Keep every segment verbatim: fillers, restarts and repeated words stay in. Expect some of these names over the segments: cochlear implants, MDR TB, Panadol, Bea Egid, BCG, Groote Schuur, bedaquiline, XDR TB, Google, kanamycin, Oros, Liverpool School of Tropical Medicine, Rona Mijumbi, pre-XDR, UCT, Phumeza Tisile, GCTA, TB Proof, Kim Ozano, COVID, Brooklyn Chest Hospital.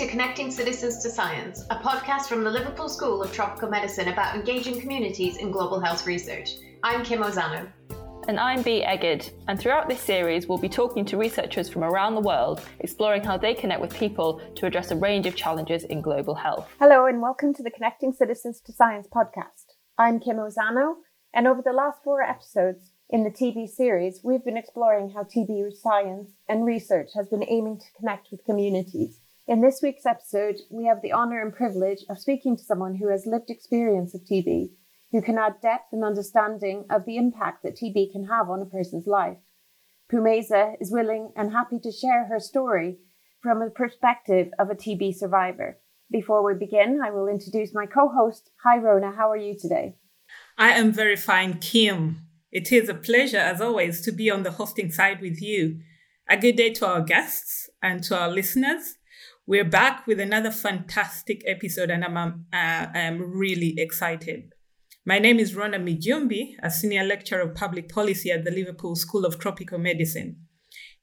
to Connecting Citizens to Science, a podcast from the Liverpool School of Tropical Medicine about engaging communities in global health research. I'm Kim Ozano. And I'm Bea Egid. And throughout this series, we'll be talking to researchers from around the world, exploring how they connect with people to address a range of challenges in global health. Hello, and welcome to the Connecting Citizens to Science podcast. I'm Kim Ozano, and over the last four episodes in the T B series, we've been exploring how T B science and research has been aiming to connect with communities. In this week's episode, we have the honour and privilege of speaking to someone who has lived experience of T B, who can add depth and understanding of the impact that T B can have on a person's life. Phumeza is willing and happy to share her story from the perspective of a T B survivor. Before we begin, I will introduce my co-host. Hi, Rona, how are you today? I am very fine, Kim. It is a pleasure, as always, to be on the hosting side with you. A good day to our guests and to our listeners. We're back with another fantastic episode, and I'm, um, uh, I'm really excited. My name is Rona Mijumbi, a senior lecturer of public policy at the Liverpool School of Tropical Medicine.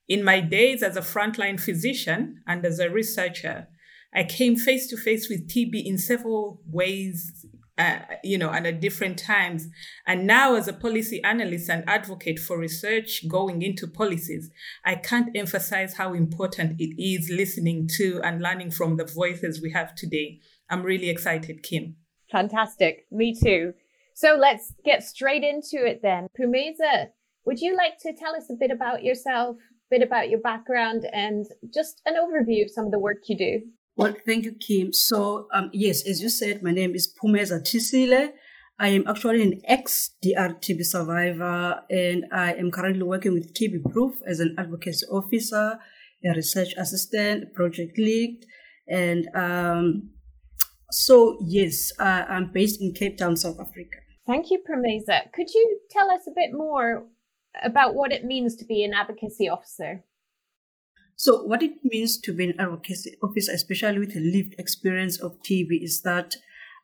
In my days as a frontline physician and as a researcher, I came face to face with T B in several ways, uh, you know, and at different times. And now as a policy analyst and advocate for research going into policies, I can't emphasize how important it is listening to and learning from the voices we have today. I'm really excited, Kim. Fantastic. Me too. So let's get straight into it then. Phumeza, would you like to tell us a bit about yourself, a bit about your background, and just an overview of some of the work you do? Well, thank you, Kim. So, um, yes, as you said, my name is Phumeza Tisile. I am actually an X D R T B survivor, and I am currently working with T B Proof as an advocacy officer, a research assistant, project lead, and um, so, yes, uh, I'm based in Cape Town, South Africa. Thank you, Phumeza. Could you tell us a bit more about what it means to be an advocacy officer? So what it means to be an advocacy officer, especially with a lived experience of T B, is that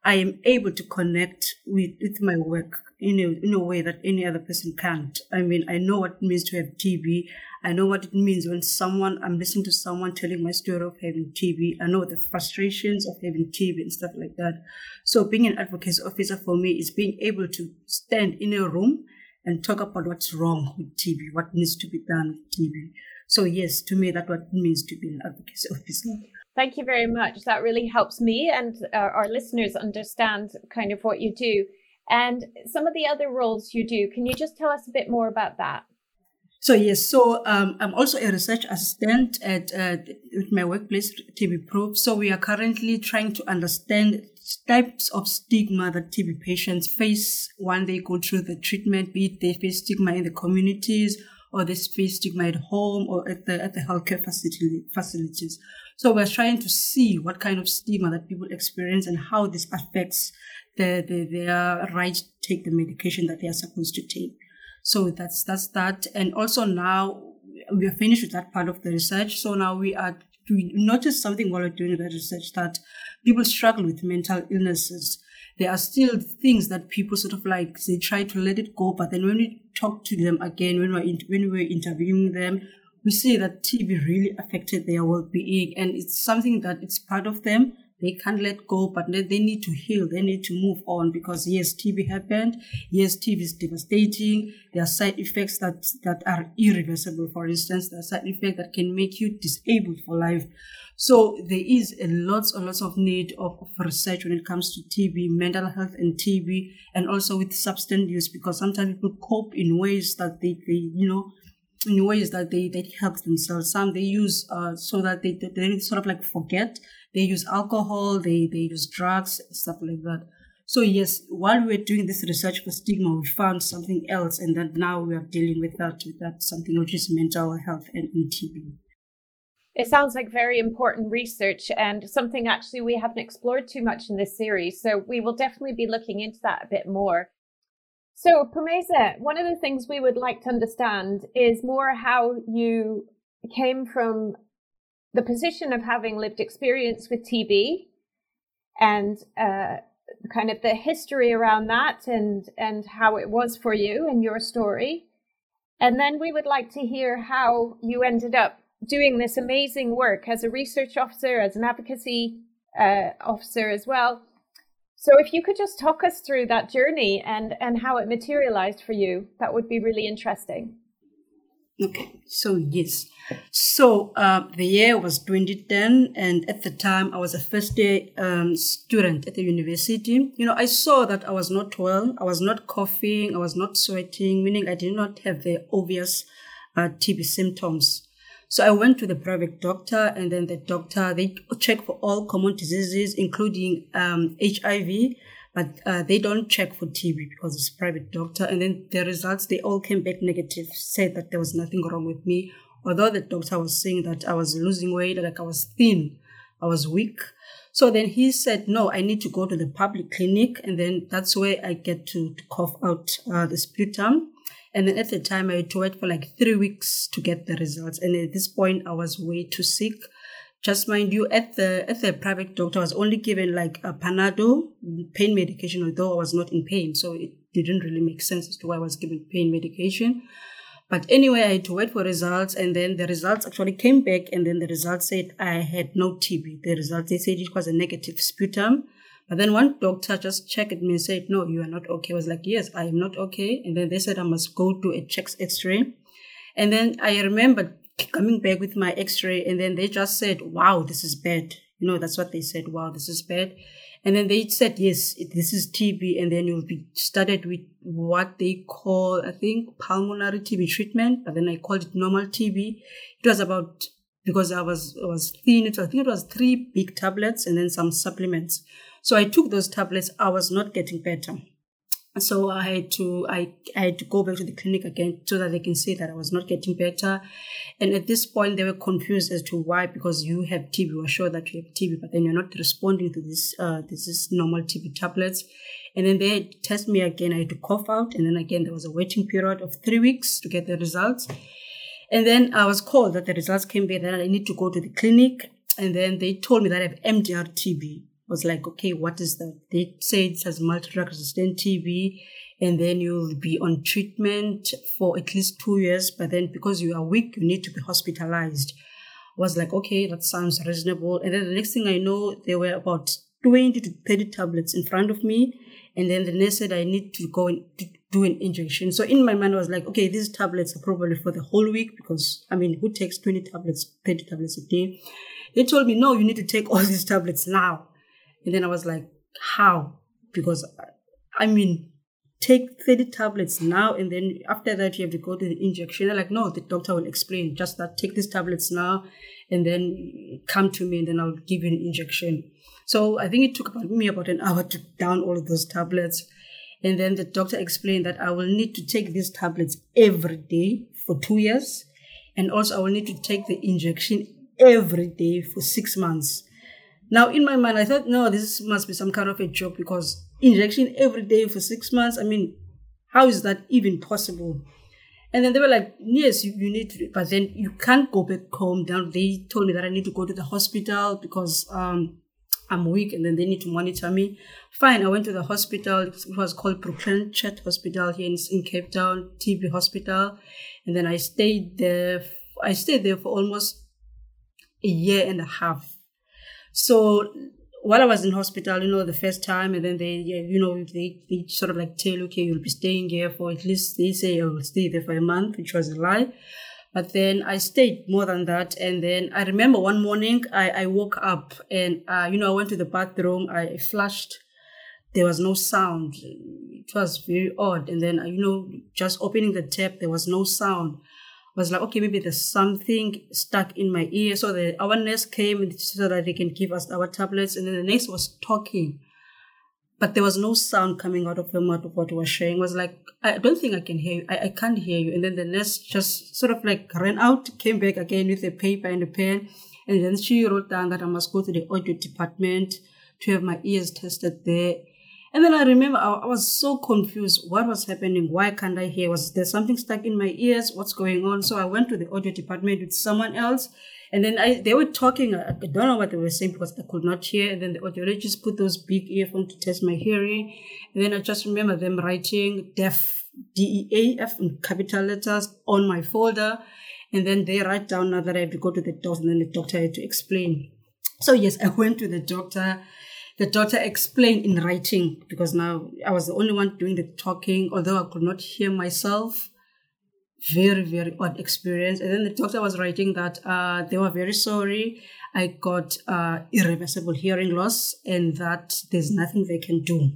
I am able to connect with, with my work in a, in a way that any other person can't. I mean, I know what it means to have T B. I know what it means when someone, I'm listening to someone telling my story of having T B. I know the frustrations of having T B and stuff like that. So being an advocacy officer for me is being able to stand in a room and talk about what's wrong with T B, what needs to be done with T B. So yes, to me, that's what it means to be an advocacy officer. Thank you very much. That really helps me and our, our listeners understand kind of what you do and some of the other roles you do. Can you just tell us a bit more about that? So yes, so um, I'm also a research assistant at uh, with my workplace, T B Proof. So we are currently trying to understand types of stigma that T B patients face when they go through the treatment, be it they face stigma in the communities or they face stigma at home or at the at the healthcare facility, facilities. So we're trying to see what kind of stigma that people experience and how this affects the, the, their right to take the medication that they are supposed to take. So that's that's that. And also now we are finished with that part of the research. So now we are we noticed something while we're doing the research that people struggle with mental illnesses. There are still things that people sort of like, they try to let it go. But then when we talk to them again, when we're, in, when we're interviewing them, we see that T B really affected their well-being. And it's something that it's part of them. They can't let go, but they need to heal. They need to move on because, yes, T B happened. Yes, T B is devastating. There are side effects that, that are irreversible. For instance, there are side effects that can make you disabled for life. So there is a lots and lots of need of, of research when it comes to T B, mental health and T B, and also with substance use, because sometimes people cope in ways that they, they you know, in ways that they, they help themselves. Some they use uh, so that they, they, they sort of like forget. They use alcohol, they, they use drugs, stuff like that. So yes, while we were doing this research for stigma, we found something else, and that now we are dealing with that, with that something which is mental health and T B. It sounds like very important research and something actually we haven't explored too much in this series. So we will definitely be looking into that a bit more. So Phumeza, one of the things we would like to understand is more how you came from the position of having lived experience with T B and uh, kind of the history around that and, and how it was for you and your story. And then we would like to hear how you ended up doing this amazing work as a research officer, as an advocacy uh, officer as well. So if you could just talk us through that journey and, and how it materialized for you, that would be really interesting. Okay, so yes. So uh, the year was twenty ten, and at the time I was a first year um, student at the university. You know, I saw that I was not well, I was not coughing, I was not sweating, meaning I did not have the obvious uh, T B symptoms. So I went to the private doctor, and then the doctor, they check for all common diseases, including um, H I V, but uh, they don't check for T B because it's a private doctor. And then the results, they all came back negative, said that there was nothing wrong with me. Although the doctor was saying that I was losing weight, like I was thin, I was weak. So then he said, no, I need to go to the public clinic. And then that's where I get to, to cough out uh, the sputum. And then at the time, I had to wait for like three weeks to get the results. And at this point, I was way too sick. Just mind you, at the at the private doctor, I was only given like a Panadol, pain medication, although I was not in pain. So it didn't really make sense as to why I was given pain medication. But anyway, I had to wait for results. And then the results actually came back. And then the results said I had no T B. The results, they said it was a negative sputum. But then one doctor just checked me and said, no, you are not okay. I was like, yes, I am not okay. And then they said I must go to a chest x-ray. And then I remember coming back with my x-ray, and then they just said, wow, this is bad. You know, that's what they said. Wow, this is bad. And then they said, yes, this is T B. And then you'll be started with what they call, I think, pulmonary T B treatment. But then I called it normal T B. It was about, because I was, I was thin, it was, I think it was three big tablets and then some supplements. So I took those tablets. I was not getting better. So I had to I, I had to go back to the clinic again so that they can see that I was not getting better. And at this point, they were confused as to why, because you have T B, we're sure that you have T B, but then you're not responding to this, uh, this is normal T B tablets. And then they had test me again. I had to cough out. And then again, there was a waiting period of three weeks to get the results. And then I was called that the results came back, that I need to go to the clinic. And then they told me that I have M D R T B. Was like, okay, what is that? They say it has multi-drug resistant T B, and then you'll be on treatment for at least two years. But then because you are weak, you need to be hospitalized. I was like, okay, that sounds reasonable. And then the next thing I know, there were about twenty to thirty tablets in front of me. And then the nurse said, I need to go and do an injection. So in my mind, I was like, okay, these tablets are probably for the whole week, because, I mean, who takes twenty tablets, thirty tablets a day? They told me, no, you need to take all these tablets now. And then I was like, how? Because, I mean, take thirty tablets now, and then after that, you have to go to the injection. They're like, no, the doctor will explain. Just that, take these tablets now, and then come to me, and then I'll give you an injection. So I think it took about me about an hour to down all of those tablets. And then the doctor explained that I will need to take these tablets every day for two years. And also I will need to take the injection every day for six months. Now, in my mind, I thought, no, this must be some kind of a joke, because injection every day for six months, I mean, how is that even possible? And then they were like, yes, you, you need to, but then you can't go back home. Now, they told me that I need to go to the hospital because um, I'm weak, and then they need to monitor me. Fine, I went to the hospital. It was called Brooklyn Chest Hospital here in, in Cape Town, T B hospital. And then I stayed there. I stayed there for almost a year and a half. So while I was in hospital, you know, the first time, and then they, you know, they, they sort of like tell, okay, you'll be staying here for at least, they say I will stay there for a month, which was a lie. But then I stayed more than that. And then I remember one morning I, I woke up and, uh, you know, I went to the bathroom, I flushed. There was no sound. It was very odd. And then, you know, just opening the tap, there was no sound. I was like, okay, maybe there's something stuck in my ear. So the, our nurse came so that they can give us our tablets. And then the nurse was talking, but there was no sound coming out of her mouth of what we were sharing. I was like, I don't think I can hear you. I, I can't hear you. And then the nurse just sort of like ran out, came back again with a paper and a pen. And then she wrote down that I must go to the audio department to have my ears tested there. And then I remember I, I was so confused. What was happening? Why can't I hear? Was there something stuck in my ears? What's going on? So I went to the audio department with someone else. And then I, they were talking. I, I don't know what they were saying because I could not hear. And then the audiologist put those big earphones to test my hearing. And then I just remember them writing deaf, D E A F in capital letters on my folder. And then they write down now that I had to go to the doctor, and then the doctor had to explain. So yes, I went to the doctor. The doctor explained in writing, because now I was the only one doing the talking, although I could not hear myself. Very, very odd experience. And then the doctor was writing that uh, they were very sorry. I got uh, irreversible hearing loss and that there's nothing they can do.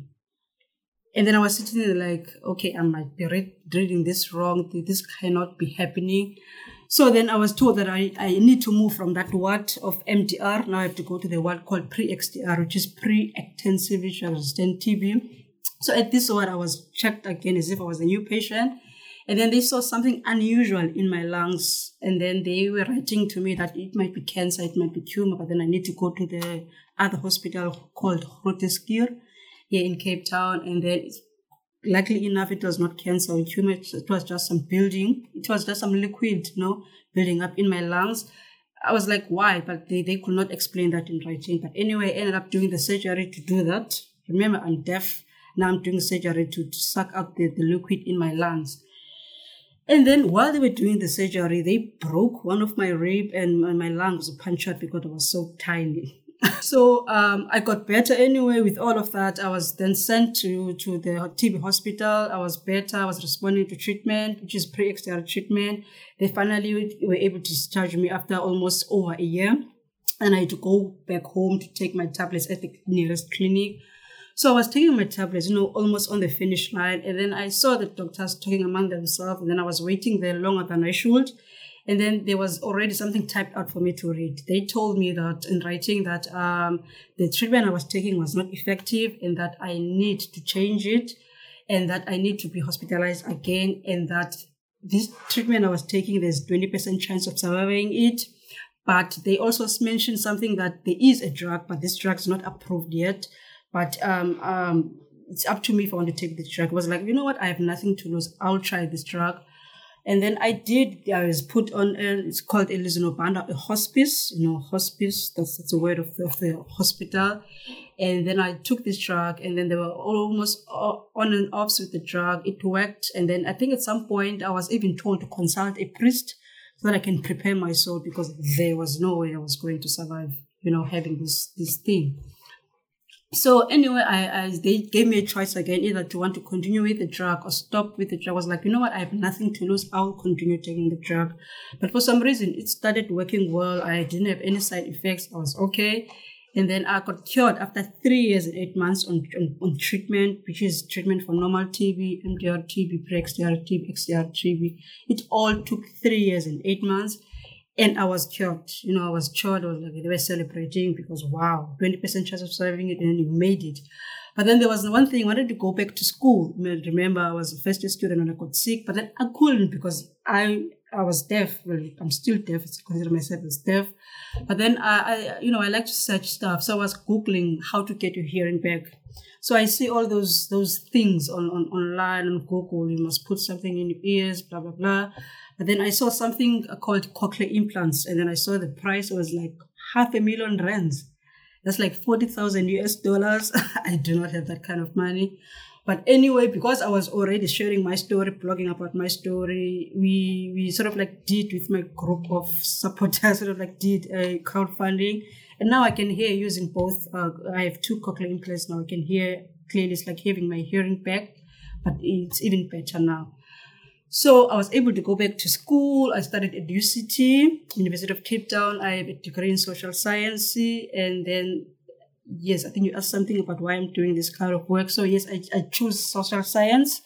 And then I was sitting there like, okay, I might be read, reading this wrong. This cannot be happening. So then I was told that I, I need to move from that ward of M D R. Now I have to go to the ward called pre-X D R, which is pre-extensive resistant T B. So at this ward, I was checked again as if I was a new patient. And then they saw something unusual in my lungs. And then they were writing to me that it might be cancer, it might be tumor, but then I need to go to the other hospital called Groote Schuur here in Cape Town. And then luckily enough, it was not cancer or tumor. It was just some building. It was just some liquid, you know, building up in my lungs. I was like, why? But they, they could not explain that in writing. But anyway, I ended up doing the surgery to do that. Remember, I'm deaf. Now I'm doing surgery to, to suck up the, the liquid in my lungs. And then while they were doing the surgery, they broke one of my ribs and my lung was punctured because I was so tiny. so um, I got better anyway with all of that. I was then sent to, to the T B hospital. I was better. I was responding to treatment, which is pre-X D R treatment. They finally were able to discharge me after almost over a year. And I had to go back home to take my tablets at the nearest clinic. So I was taking my tablets, you know, almost on the finish line. And then I saw the doctors talking among themselves. And then I was waiting there longer than I should. And then there was already something typed out for me to read. They told me that in writing that um, the treatment I was taking was not effective and that I need to change it and that I need to be hospitalized again and that this treatment I was taking, there's twenty percent chance of surviving it. But they also mentioned something that there is a drug, but this drug is not approved yet. But um, um, it's up to me if I want to take this drug. I was like, you know what? I have nothing to lose. I'll try this drug. And then I did. I was put on, a, it's called Elizonobanda, a hospice. You know, hospice, that's, that's a word of the, of the hospital. And then I took this drug. And then they were almost on and off with the drug. It worked. And then I think at some point I was even told to consult a priest so that I can prepare my soul because there was no way I was going to survive, you know, having this this thing. So anyway, I, I they gave me a choice again, either to want to continue with the drug or stop with the drug. I was like, you know what, I have nothing to lose. I'll continue taking the drug. But for some reason, it started working well. I didn't have any side effects. I was okay. And then I got cured after three years and eight months on, on, on treatment, which is treatment for normal T B, M D R T B, pre-X D R T B, X D R T B. It all took three years and eight months. And I was cured, you know, I was cured. I was like, they were celebrating because, wow, twenty percent chance of surviving it, and you made it. But then there was one thing, I wanted to go back to school. Remember, I was a first year student when I got sick, but then I couldn't because I I was deaf. Well, I'm still deaf, I consider myself as deaf. But then, I, I you know, I like to search stuff. So I was Googling how to get your hearing back. So I see all those those things on, on online, on Google. You must put something in your ears, blah, blah, blah. But then I saw something called cochlear implants. And then I saw the price was like half a million rands. That's like forty thousand U S dollars. I do not have that kind of money. But anyway, because I was already sharing my story, blogging about my story, we, we sort of like did with my group of supporters, sort of like did a crowdfunding. And now I can hear using both. Uh, I have two cochlear implants now. I can hear clearly. It's like having my hearing back, but it's even better now. So I was able to go back to school. I studied at U C T, University of Cape Town. I have a degree in social science. And then, yes, I think you asked something about why I'm doing this kind of work. So yes, I, I chose social science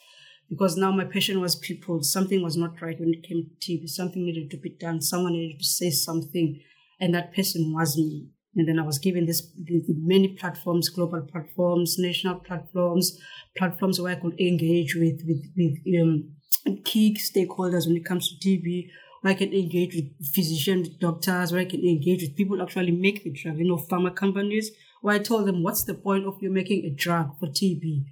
because now my passion was people. Something was not right when it came to T B. Something needed to be done. Someone needed to say something. And that person was me. And then I was given this the, the many platforms, global platforms, national platforms, platforms where I could engage with with, with um, key stakeholders when it comes to T B, where I can engage with physicians, with doctors, where I can engage with people who actually make the drug, you know, pharma companies, where I told them, what's the point of you making a drug for T B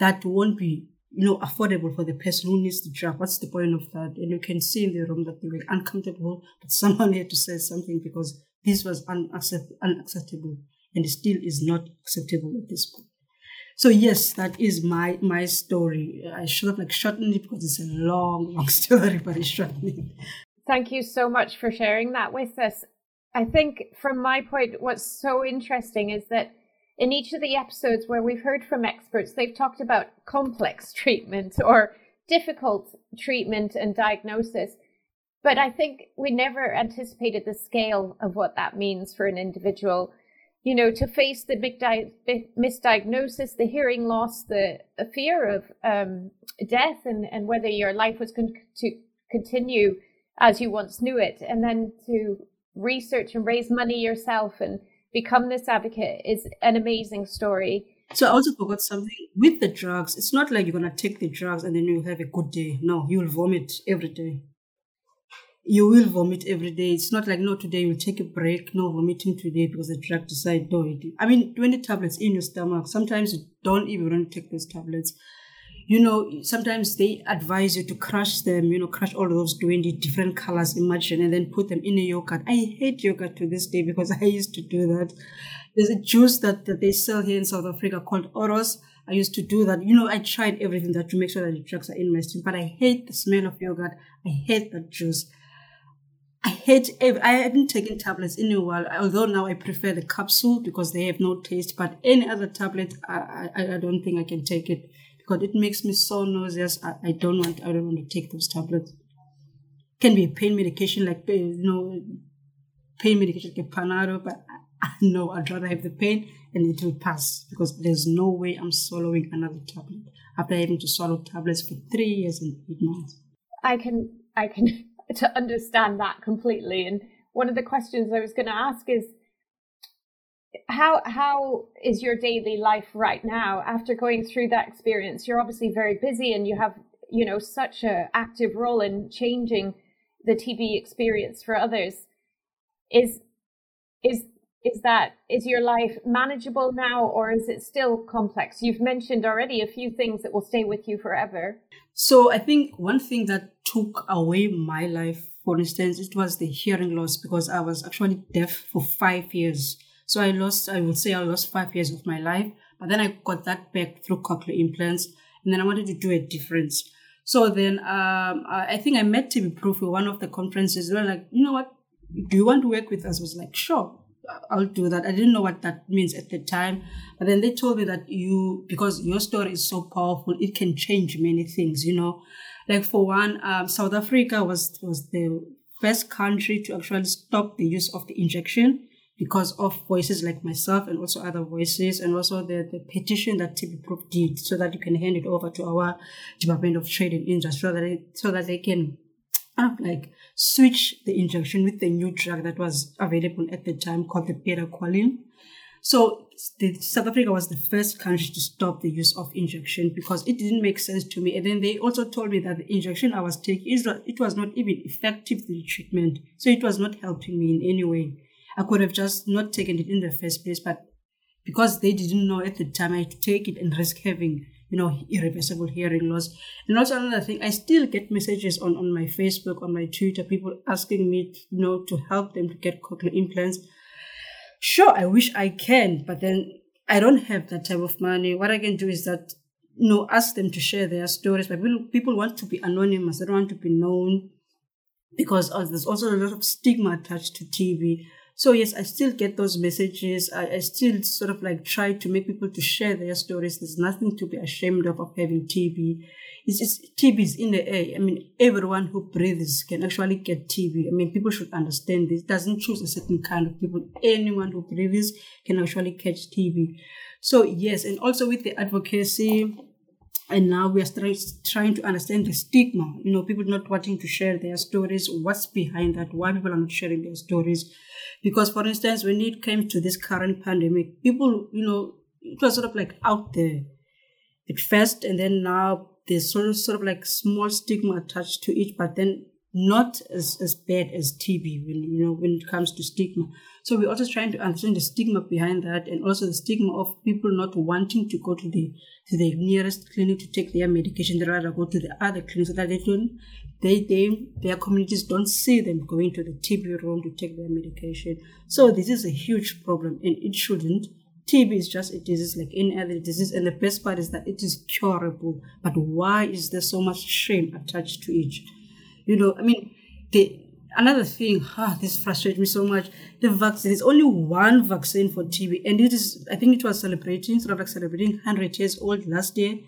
that won't be, you know, affordable for the person who needs the drug? What's the point of that? And you can see in the room that they were uncomfortable, but someone had to say something because this was unaccept- unacceptable and it still is not acceptable at this point. So yes, that is my my story. I should have like shortened it because it's a long, long story, but I shortened it. Thank you so much for sharing that with us. I think from my point, what's so interesting is that in each of the episodes where we've heard from experts, they've talked about complex treatment or difficult treatment and diagnosis. But I think we never anticipated the scale of what that means for an individual. You know, to face the big di- misdiagnosis, the hearing loss, the, the fear of um, death, and, and whether your life was going to continue as you once knew it, and then to research and raise money yourself and become this advocate is an amazing story. So I also forgot something. With the drugs, it's not like you're going to take the drugs and then you have a good day. No, you will vomit every day. You will vomit every day. It's not like, no, today you'll take a break, no vomiting today because the drug decides, no, it. I mean, twenty tablets in your stomach, sometimes you don't even want to take those tablets. You know, sometimes they advise you to crush them, you know, crush all those twenty different colors, imagine, and then put them in a yogurt. I hate yogurt to this day because I used to do that. There's a juice that, that they sell here in South Africa called Oros. I used to do that. You know, I tried everything that to make sure that the drugs are in my stomach, but I hate the smell of yogurt. I hate that juice. I hate, every, I haven't taken tablets in a while, although now I prefer the capsule because they have no taste, but any other tablet, I, I, I don't think I can take it. God, it makes me so nauseous. I, I don't want. I don't want to take those tablets. Can be pain medication, like you know, pain medication like Panado. But I, I, no, I'd rather have the pain and it will pass because there's no way I'm swallowing another tablet after having to swallow tablets for three years and eight months. I can, I can to understand that completely. And one of the questions I was going to ask is, How how is your daily life right now after going through that experience? You're obviously very busy and you have, you know, such an active role in changing the T B experience for others. Is is is that is your life manageable now, or is it still complex? You've mentioned already a few things that will stay with you forever. So I think one thing that took away my life, for instance, it was the hearing loss, because I was actually deaf for five years. So I lost, I would say I lost five years of my life, but then I got that back through cochlear implants, and then I wanted to do a difference. So then um, I think I met T B Proof for one of the conferences. They were like, you know what, do you want to work with us? I was like, sure, I'll do that. I didn't know what that means at the time. But then they told me that you, because your story is so powerful, it can change many things, you know. Like for one, um, South Africa was was the first country to actually stop the use of the injection, because of voices like myself and also other voices, and also the, the petition that T B Proof did, so that you can hand it over to our Department of Trade and Industry, so that, it, so that they can kind of like switch the injection with the new drug that was available at the time called the bedaquiline. So the, South Africa was the first country to stop the use of injection because it didn't make sense to me. And then they also told me that the injection I was taking, it was not even effective, the treatment. So it was not helping me in any way. I could have just not taken it in the first place, but because they didn't know at the time, I had to take it and risk having, you know, irreversible hearing loss. And also another thing, I still get messages on, on my Facebook, on my Twitter, people asking me, you know, to help them to get cochlear implants. Sure, I wish I can, but then I don't have that type of money. What I can do is that, you know, ask them to share their stories. But people, people want to be anonymous. They don't want to be known because there's also a lot of stigma attached to T B. So yes, I still get those messages. I, I still sort of like try to make people to share their stories. There's nothing to be ashamed of of having T B. It's just T B is in the air. I mean, everyone who breathes can actually get T B. I mean, people should understand this. It doesn't choose a certain kind of people. Anyone who breathes can actually catch T B. So yes, and also with the advocacy, and now we are try- trying to understand the stigma. You know, people not wanting to share their stories. What's behind that? Why people are not sharing their stories? Because, for instance, when it came to this current pandemic, people, you know, it was sort of like out there at first, and then now there's sort of, sort of like small stigma attached to it, but then not as, as bad as T B when, you know, when it comes to stigma. So we're also trying to understand the stigma behind that, and also the stigma of people not wanting to go to the to the nearest clinic to take their medication. They rather go to the other clinic so that they don't, they, they, their communities don't see them going to the T B room to take their medication. So this is a huge problem, and it shouldn't. T B is just a disease like any other disease, and the best part is that it is curable. But why is there so much shame attached to it? You know, I mean, the Another thing, ah, this frustrates me so much. The vaccine, there's only one vaccine for T B, and it is, I think it was celebrating, sort of like celebrating one hundred years old last year.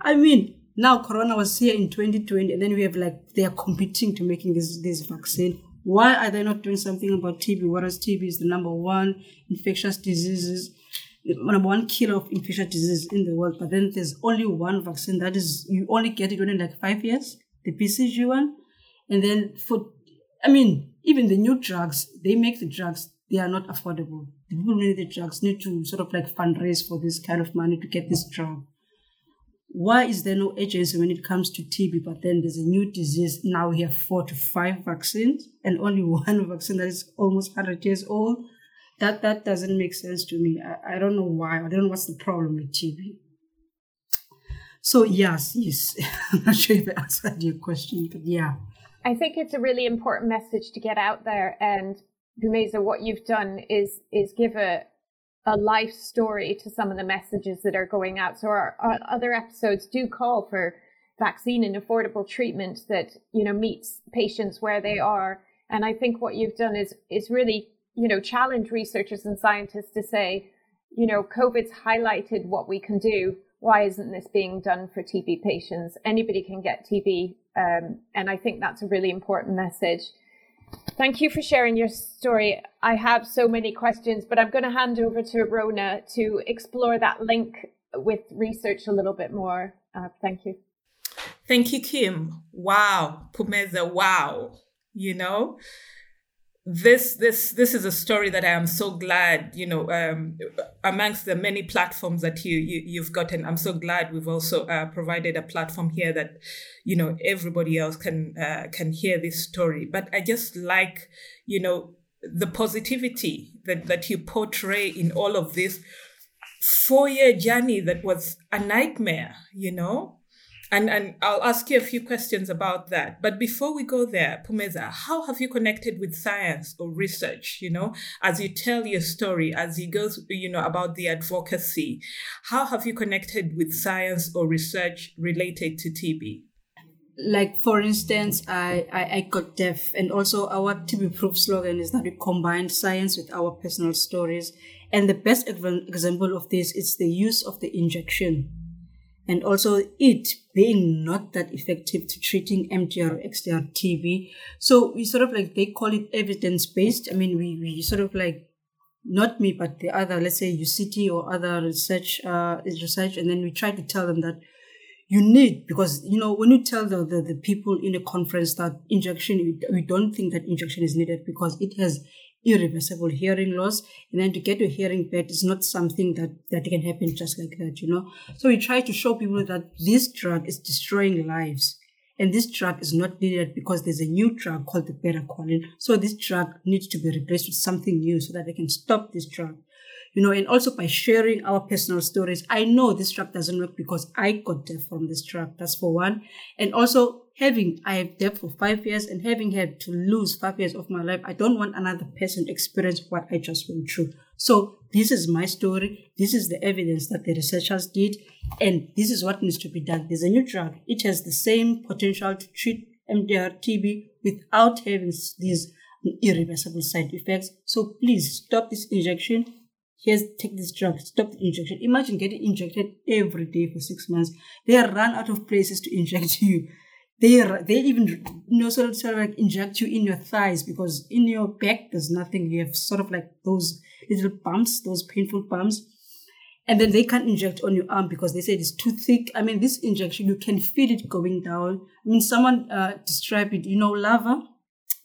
I mean, now Corona was here in twenty twenty, and then we have like, they are competing to making this, this vaccine. Why are they not doing something about T B, whereas T B is the number one infectious diseases, the number one killer of infectious diseases in the world, but then there's only one vaccine that is, you only get it within like five years, the B C G one, and then for, I mean, even the new drugs, they make the drugs, they are not affordable. The people who need the drugs need to sort of like fundraise for this kind of money to get this drug. Why is there no agency when it comes to T B, but then there's a new disease? Now we have four to five vaccines and only one vaccine that is almost one hundred years old. That that doesn't make sense to me. I, I don't know why. I don't know what's the problem with T B. So yes, yes. I'm not sure if I answered your question, but yeah. I think it's a really important message to get out there. And Phumeza, what you've done is is give a a life story to some of the messages that are going out. So our, our other episodes do call for vaccine and affordable treatment that, you know, meets patients where they are. And I think what you've done is is really, you know, challenge researchers and scientists to say, you know, COVID's highlighted what we can do. Why isn't this being done for T B patients? Anybody can get T B. Um, and I think that's a really important message. Thank you for sharing your story. I have so many questions, but I'm going to hand over to Rona to explore that link with research a little bit more. Uh, thank you. Thank you, Kim. Wow. Phumeza, wow. You know, this this this is a story that I am so glad, you know, um, amongst the many platforms that you, you, you've gotten, I'm so glad we've also uh, provided a platform here that, you know, everybody else can uh, can hear this story. But I just like, you know, the positivity that, that you portray in all of this four-year journey that was a nightmare, you know. And and I'll ask you a few questions about that. But before we go there, Phumeza, how have you connected with science or research, you know, as you tell your story, as you go, you know, about the advocacy? How have you connected with science or research related to T B? Like, for instance, I, I, I got deaf, and also our T B Proof slogan is that we combine science with our personal stories. And the best example of this is the use of the injection. And also it being not that effective to treating M D R or X D R T B. So we sort of like, they call it evidence-based. I mean, we, we sort of like, not me, but the other, let's say U C T or other research, uh, research. And then we try to tell them that you need, because, you know, when you tell the, the, the people in a conference that injection, we don't think that injection is needed because it has irreversible hearing loss, and then to get your hearing back is not something that that can happen just like that, you know. So we try to show people that this drug is destroying lives, and this drug is not needed because there's a new drug called the bedaquiline. So this drug needs to be replaced with something new so that they can stop this drug, you know. And also by sharing our personal stories, I know this drug doesn't work because I got deaf from this drug. That's for one. And also, having, I have deaf for five years and having had to lose five years of my life, I don't want another person to experience what I just went through. So this is my story. This is the evidence that the researchers did. And this is what needs to be done. There's a new drug. It has the same potential to treat M D R T B without having these irreversible side effects. So please stop this injection. Here's, take this drug, stop the injection. Imagine getting injected every day for six months. They are run out of places to inject you. They they even, you know, sort of, sort of like inject you in your thighs, because in your back there's nothing. You have sort of like those little bumps, those painful bumps. And then they can't inject on your arm because they say it's too thick. I mean, this injection, you can feel it going down. I mean, someone uh, described it, you know, lava,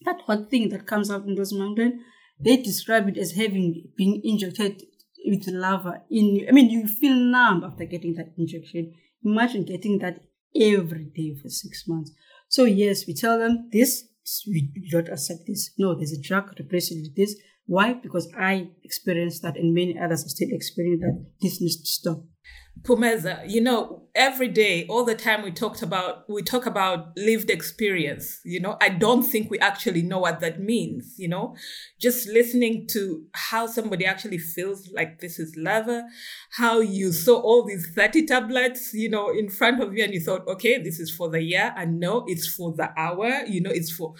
that hot thing that comes out in those mountains. They describe it as having been injected with lava in. I mean, you feel numb after getting that injection. Imagine getting that every day for six months. So yes, we tell them this, we don't accept this. No, there's a drug, replace it with this. Why? Because I experienced that, and many others are still experiencing that. This needs to stop. Phumeza, you know, every day, all the time we talked about, we talk about lived experience, you know. I don't think we actually know what that means, you know. Just listening to how somebody actually feels like this is lava, how you saw all these thirty tablets, you know, in front of you, and you thought, okay, this is for the year, and no, it's for the hour, you know, it's for...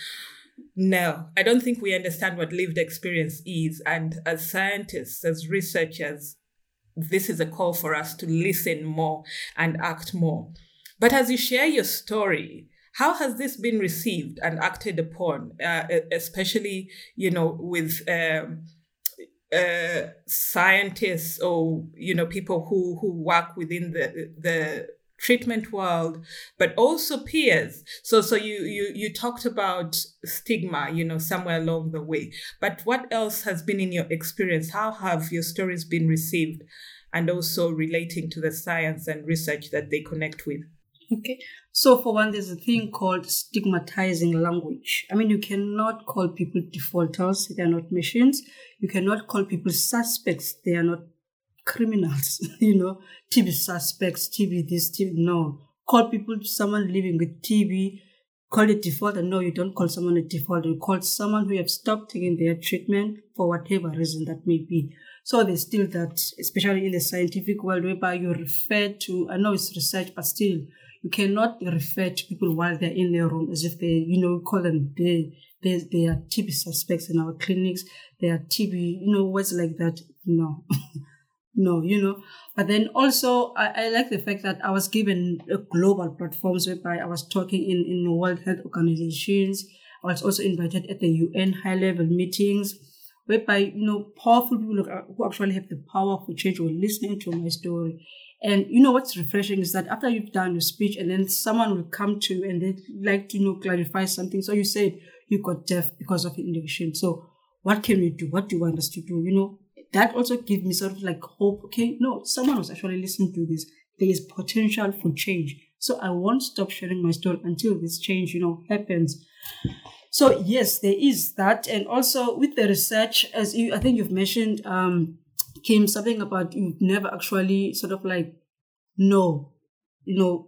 No, I don't think we understand what lived experience is. And as scientists, as researchers, this is a call for us to listen more and act more. But as you share your story, how has this been received and acted upon, uh, especially, you know, with um, uh, scientists or, you know, people who, who work within the the treatment world, but also peers. So, so you you you talked about stigma, you know, somewhere along the way. But what else has been in your experience? How have your stories been received, and also relating to the science and research that they connect with? Okay. So for one, there's a thing called stigmatizing language. I mean, you cannot call people defaulters. They are not machines. You cannot call people suspects. They are not criminals, you know, T B suspects, T B this, T B, no. Call people, someone living with T B, call it defaulter. No, you don't call someone a defaulter. You call someone who have stopped taking their treatment for whatever reason that may be. So there's still that, especially in the scientific world, whereby you refer to, I know it's research, but still, you cannot refer to people while they're in their room as if they, you know, call them, they, they, they are T B suspects in our clinics, they are T B, you know, words like that. No, no, you know. But then also, I, I like the fact that I was given a global platforms whereby I was talking in, in World Health Organizations. I was also invited at the U N high-level meetings, whereby, you know, powerful people who actually have the power for change were listening to my story. And you know what's refreshing is that after you've done your speech and then someone will come to you and they'd like to, you know, clarify something. So you said you got deaf because of indication. So what can we do? What do you want us to do? You know, that also gives me sort of like hope. Okay, no, someone was actually listening to this. There is potential for change. So I won't stop sharing my story until this change, you know, happens. So yes, there is that. And also with the research, as you, I think you've mentioned, um, came something about you never actually sort of like know, you know,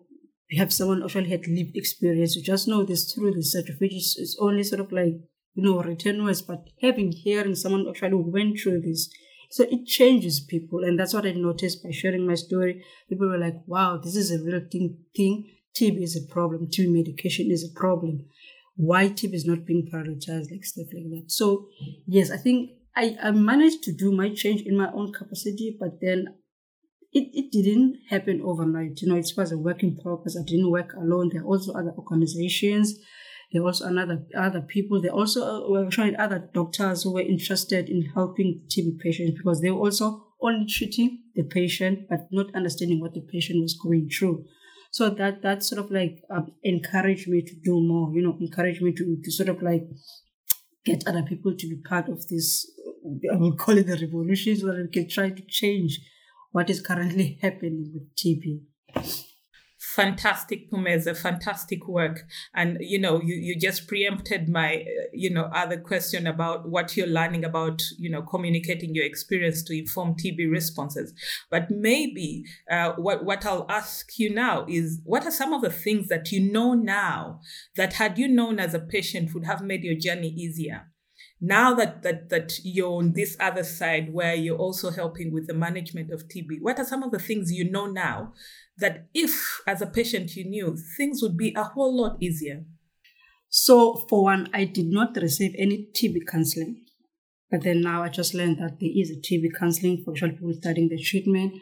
have someone actually had lived experience. You just know this through research, which is, is only sort of like, you know, written words, but having, hearing someone actually went through this. So it changes people. And that's what I noticed by sharing my story. People were like, wow, this is a real thing. thing. T B is a problem. T B medication is a problem. Why T B is not being prioritized, like stuff like that. So yes, I think I, I managed to do my change in my own capacity, but then it, it didn't happen overnight. You know, it was a work in progress. I didn't work alone. There are also other organizations. There are also another, other people. There also were trying other doctors who were interested in helping T B patients because they were also only treating the patient, but not understanding what the patient was going through. So that, that sort of like um, encouraged me to do more, you know, encouraged me to, to sort of like get other people to be part of this, I will call it the revolution, so that we can try to change what is currently happening with T B. Fantastic, Phumeza, fantastic work. And, you know, you, you just preempted my, you know, other question about what you're learning about, you know, communicating your experience to inform T B responses. But maybe uh, what, what I'll ask you now is, what are some of the things that you know now that had you known as a patient would have made your journey easier? Now that, that, that you're on this other side where you're also helping with the management of T B, what are some of the things you know now that if, as a patient, you knew, things would be a whole lot easier? So, for one, I did not receive any T B counseling. But then now I just learned that there is a T B counseling for people starting the treatment.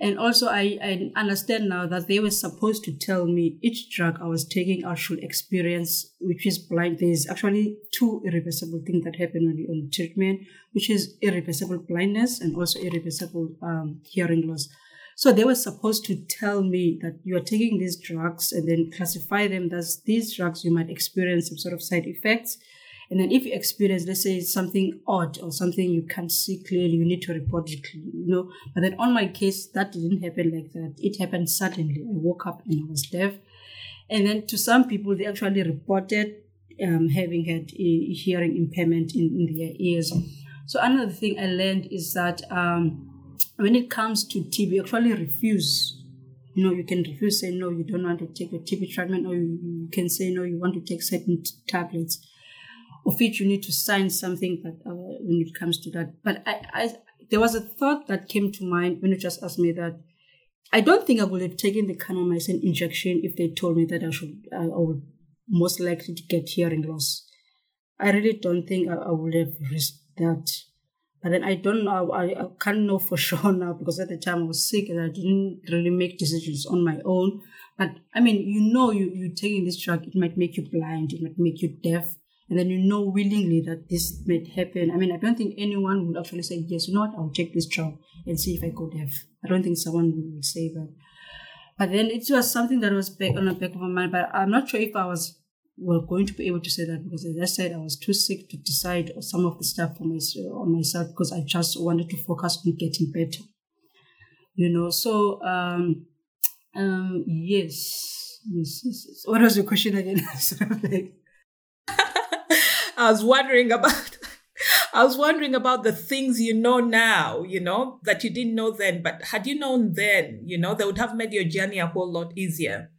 And also, I, I understand now that they were supposed to tell me each drug I was taking I should experience, which is blind. There's actually two irreversible things that happen when you're on treatment, which is irreversible blindness and also irreversible um, hearing loss. So they were supposed to tell me that you are taking these drugs and then classify them as these drugs, you might experience some sort of side effects. And then if you experience, let's say, something odd or something you can't see clearly, you need to report it, you know. But then on my case, that didn't happen like that. It happened suddenly. I woke up and I was deaf. And then to some people, they actually reported um, having had a hearing impairment in, in their ears. So another thing I learned is that um, when it comes to T B, you actually refuse. You know, you can refuse, say, no, you don't want to take your T B treatment, or you, you can say, no, you want to take certain t- tablets. Of which you need to sign something, but uh, when it comes to that. But I, I, there was a thought that came to mind when you just asked me that. I don't think I would have taken the kanamycin injection if they told me that I should, I would most likely to get hearing loss. I really don't think I, I would have risked that. But then I don't know, I, I can't know for sure now, because at the time I was sick and I didn't really make decisions on my own. But I mean, you know, you, you're taking this drug, it might make you blind, it might make you deaf. And then you know willingly that this might happen. I mean, I don't think anyone would actually say, yes, you know what, I'll take this drug and see if I go deaf. I don't think someone would say that. But then it was something that was back on the back of my mind. But I'm not sure if I was were going to be able to say that, because as I said, I was too sick to decide some of the stuff for my, on myself, because I just wanted to focus on getting better. You know, so um, um, yes. yes, yes, yes. What was your question again? Sort of like, I was wondering about I was wondering about the things you know now, you know, that you didn't know then. But had you known then, you know, they would have made your journey a whole lot easier.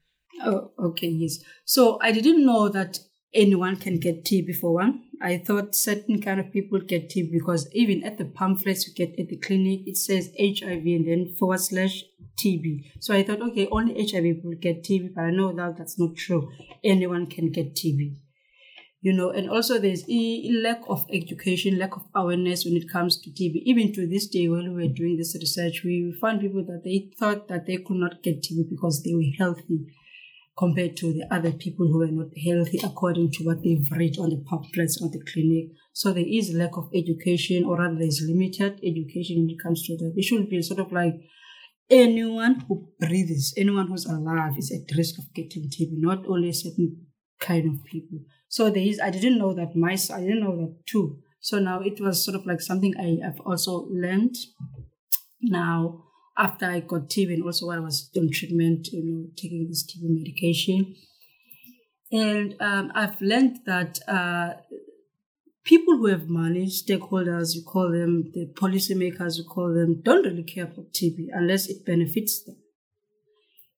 Oh, okay, yes. So I didn't know that anyone can get T B for one. I thought certain kind of people get T B, because even at the pamphlets you get at the clinic, it says H I V and then forward slash T B. So I thought, okay, only H I V people get T B, but I know that that's not true. Anyone can get T B. You know, and also there's a lack of education, lack of awareness when it comes to T B. Even to this day, when we were doing this research, we found people that they thought that they could not get T B because they were healthy compared to the other people who were not healthy according to what they've read on the pamphlets on the clinic. So there is lack of education, or rather there's limited education when it comes to that. It should be sort of like anyone who breathes, anyone who's alive is at risk of getting T B, not only a certain kind of people. So there is, I didn't know that my, I didn't know that too. So now it was sort of like something I have also learned now after I got T B, and also while I was on treatment, you know, taking this T B medication. And um, I've learned that uh, people who have money, stakeholders, you call them, the policymakers, you call them, don't really care about T B unless it benefits them.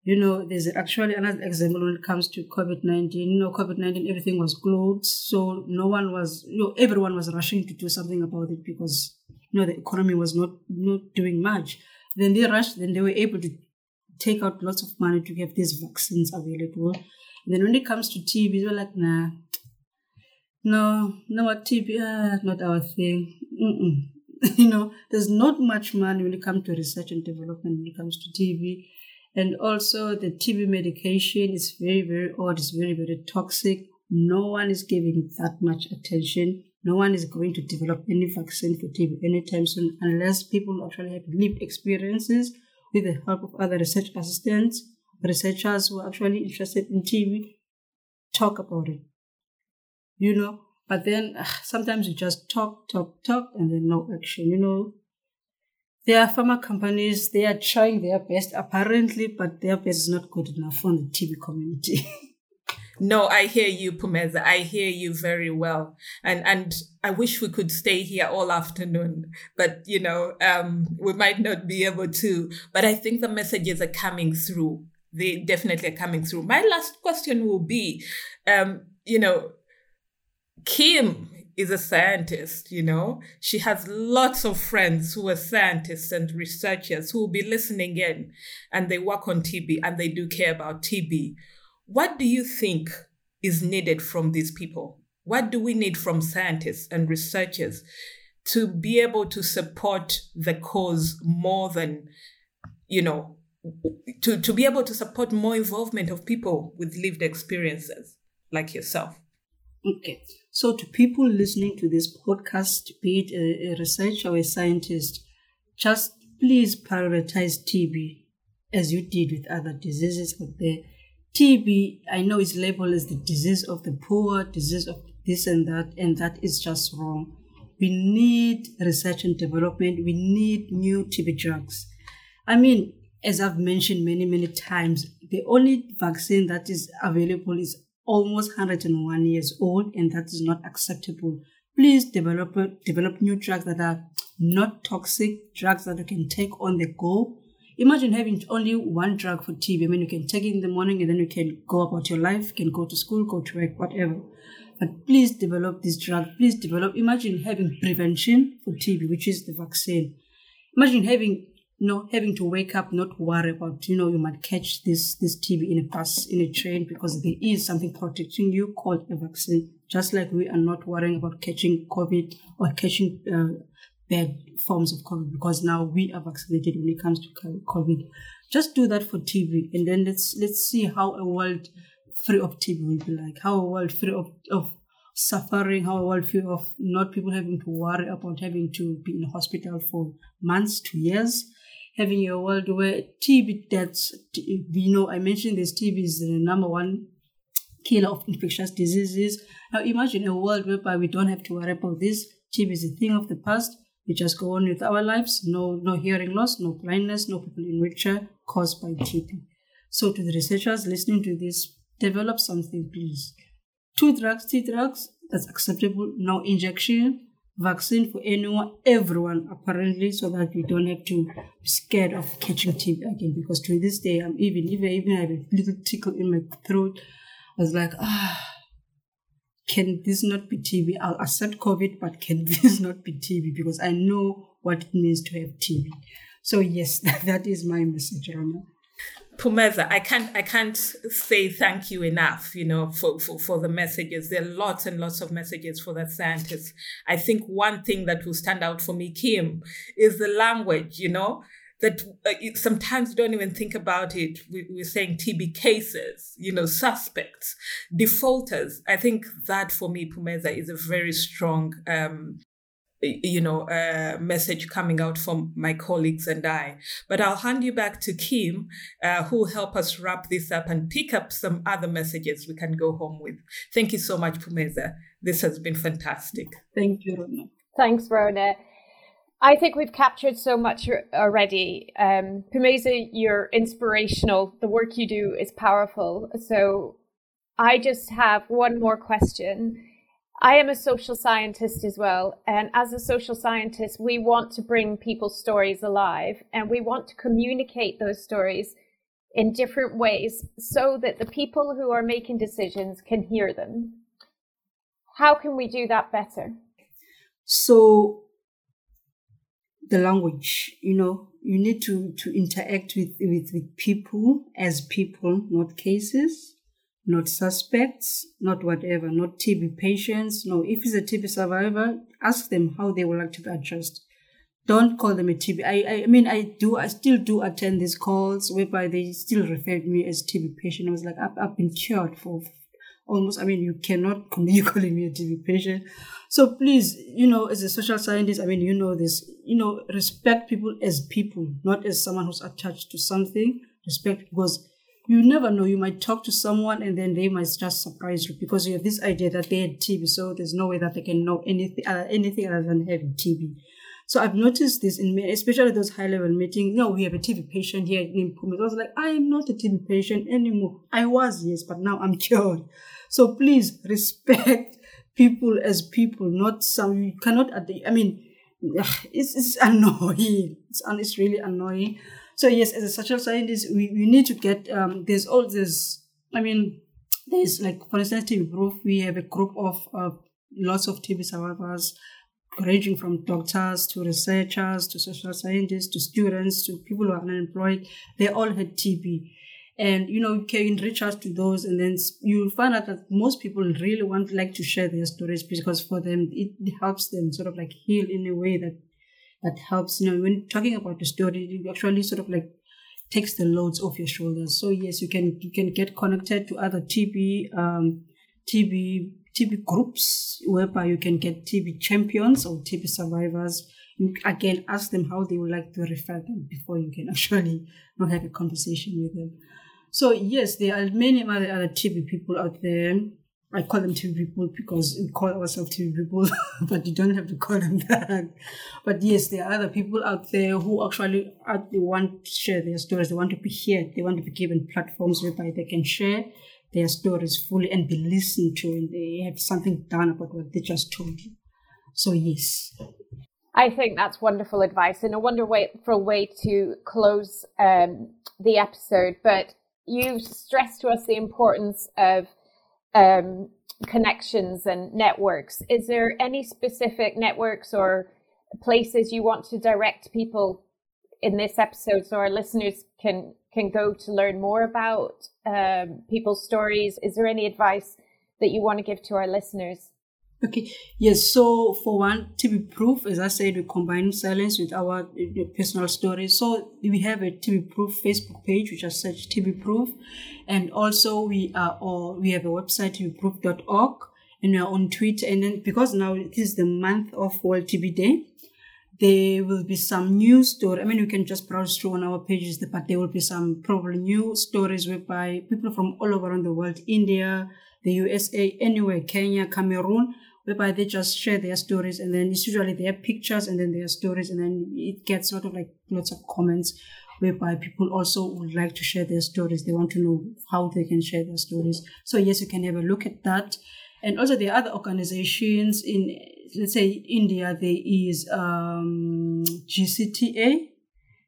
You know, there's actually another example when it comes to COVID nineteen. You know, COVID nineteen, everything was closed. So no one was, you know, everyone was rushing to do something about it because, you know, the economy was not, not doing much. Then they rushed, then they were able to take out lots of money to get these vaccines available. And then when it comes to T B, they're like, nah, no, no, what T B, ah, not our thing. Mm-mm. You know, there's not much money when it comes to research and development when it comes to T B. And also the T B medication is very, very odd. It's very, very toxic. No one is giving that much attention. No one is going to develop any vaccine for T B anytime soon unless people actually have lived experiences with the help of other research assistants, researchers who are actually interested in T B, talk about it. You know, but then ugh, sometimes you just talk, talk, talk, and then no action, you know. There are pharma companies, they are trying their best apparently, but their best is not good enough for the T B community. No, I hear you, Phumeza. I hear you very well. And and I wish we could stay here all afternoon, but, you know, um, we might not be able to. But I think the messages are coming through. They definitely are coming through. My last question will be, um, you know, Kim is a scientist, you know. She has lots of friends who are scientists and researchers who will be listening in, and they work on T B and they do care about T B. What do you think is needed from these people? What do we need from scientists and researchers to be able to support the cause more than, you know, to, to be able to support more involvement of people with lived experiences like yourself? Okay. So to people listening to this podcast, be it a, a researcher or a scientist, just please prioritize T B as you did with other diseases out there. T B, I know it's labeled as the disease of the poor, disease of this and that, and that is just wrong. We need research and development. We need new T B drugs. I mean, as I've mentioned many, many times, the only vaccine that is available is almost one hundred one years old, and that is not acceptable. Please develop develop new drugs that are not toxic, drugs that you can take on the go. Imagine having only one drug for T B. I mean, you can take it in the morning and then you can go about your life, you can go to school, go to work, whatever. But please develop this drug. Please develop. Imagine having prevention for T B, which is the vaccine. Imagine having you know, having to wake up, not worry about, you know, you might catch this, this T B in a bus, in a train, because there is something protecting you called a vaccine. just like we are not worrying about catching COVID or catching uh, bad forms of COVID, because now we are vaccinated when it comes to COVID. Just do that for T B, and then let's let's see how a world free of T B will be like, how a world free of, of suffering, how a world free of not people having to worry about having to be in hospital for months to years, having a world where T B deaths, we know, I mentioned this, T B is the number one killer of infectious diseases. Now imagine a world whereby we don't have to worry about this. T B is a thing of the past. We just go on with our lives. No, no hearing loss, no blindness, no people in wheelchair caused by T B. So to the researchers listening to this, develop something, please. Two drugs, three drugs, that's acceptable. No injection. Vaccine for anyone, everyone, apparently, so that we don't have to be scared of catching T B again. Because to this day, I'm even, even, even I have a little tickle in my throat. I was like, ah, can this not be T B? I'll accept COVID, but can this not be T B? Because I know what it means to have T B. So yes, that, that is my message, Rana. Phumeza, I can't I can't say thank you enough, you know, for, for, for the messages. There are lots and lots of messages for the scientists. I think one thing that will stand out for me, Kim, is the language, you know, that uh, it, sometimes we don't even think about it. We, we're saying T B cases, you know, suspects, defaulters. I think that for me, Phumeza, is a very strong, um, you know, uh, message coming out from my colleagues and I. But I'll hand you back to Kim, uh, who will help us wrap this up and pick up some other messages we can go home with. Thank you so much, Phumeza. This has been fantastic. Thank you, Rona. Thanks, Rona. I think we've captured so much already. Um, Phumeza, you're inspirational. The work you do is powerful. So I just have one more question. I am a social scientist as well. And as a social scientist, we want to bring people's stories alive, and we want to communicate those stories in different ways so that the people who are making decisions can hear them. How can we do that better? So the language, you know, you need to, to interact with, with, with people as people, not cases, not suspects, not whatever, not T B patients. No, if it's a T B survivor, ask them how they would like to be addressed. Don't call them a T B. I, I mean, I do, I still do attend these calls whereby they still refer to me as T B patient. I was like, I've, I've been cured for almost, I mean, you cannot continue calling me a T B patient. So please, you know, as a social scientist, I mean, you know this, you know, respect people as people, not as someone who's attached to something. Respect, because you never know, you might talk to someone and then they might just surprise you because you have this idea that they had T B, so there's no way that they can know anything, uh, anything other than having T B. So I've noticed this in, especially those high-level meetings. No, we have a T B patient here in Phumeza. I was like, I am not a T B patient anymore. I was, yes, but now I'm cured. So please respect people as people, not some, you cannot, I mean, it's, it's annoying. It's, it's really annoying. So yes, as a social scientist, we, we need to get, um, there's all this, I mean, there's like, for instance, T B Proof, we have a group of uh, lots of T B survivors, ranging from doctors to researchers to social scientists to students to people who are unemployed. They all had T B. And, you know, you can reach out to those, and then you'll find out that most people really want like to share their stories because for them, it helps them sort of like heal in a way that that helps, you know, when talking about the story, it actually sort of like takes the loads off your shoulders. So yes, you can you can get connected to other T B, um, T B, T B groups, whereby you can get T B champions or T B survivors. You again ask them how they would like to refer them before you can actually not have a conversation with them. So yes, there are many other, other T B people out there. I call them T B people because we call ourselves T B people, but you don't have to call them that. But yes, there are other people out there who actually are, they want to share their stories. They want to be heard. They want to be given platforms whereby they can share their stories fully and be listened to, and they have something done about what they just told you. So yes. I think that's wonderful advice and a wonderful way to close um, the episode. But you stressed to us the importance of Um, connections and networks. Is there any specific networks or places you want to direct people in this episode so our listeners can, can go to learn more about um, people's stories? Is there any advice that you want to give to our listeners? Okay. Yes. So for one, T B Proof, as I said, we combine silence with our uh, personal stories. So we have a T B Proof Facebook page, which is search T B Proof, and also we are or we have a website T B proof dot org, and we are on Twitter. And then because now it is the month of World T B Day, there will be some new story. I mean, you can just browse through on our pages, but there will be some probably new stories whereby people from all over the world, India, the U S A, anywhere, Kenya, Cameroon, whereby they just share their stories, and then it's usually their pictures and then their stories, and then it gets sort of like lots of comments whereby people also would like to share their stories. They want to know how they can share their stories. So yes, you can have a look at that. And also there are other organizations in, let's say, India, there is um, G C T A.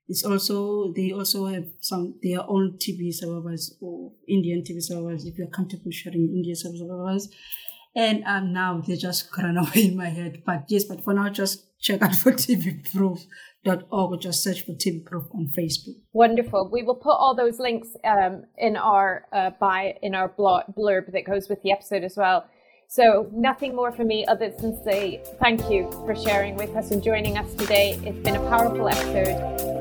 It's also, they also have some, their own T B survivors or Indian T B survivors, if you're comfortable sharing Indian survivors. And um, now they just run away in my head. But yes, but for now, just check out for T B proof dot org or just search for T B Proof on Facebook. Wonderful. We will put all those links um, in our uh, bio, in our blog, blurb that goes with the episode as well. So nothing more for me other than say thank you for sharing with us and joining us today. It's been a powerful episode.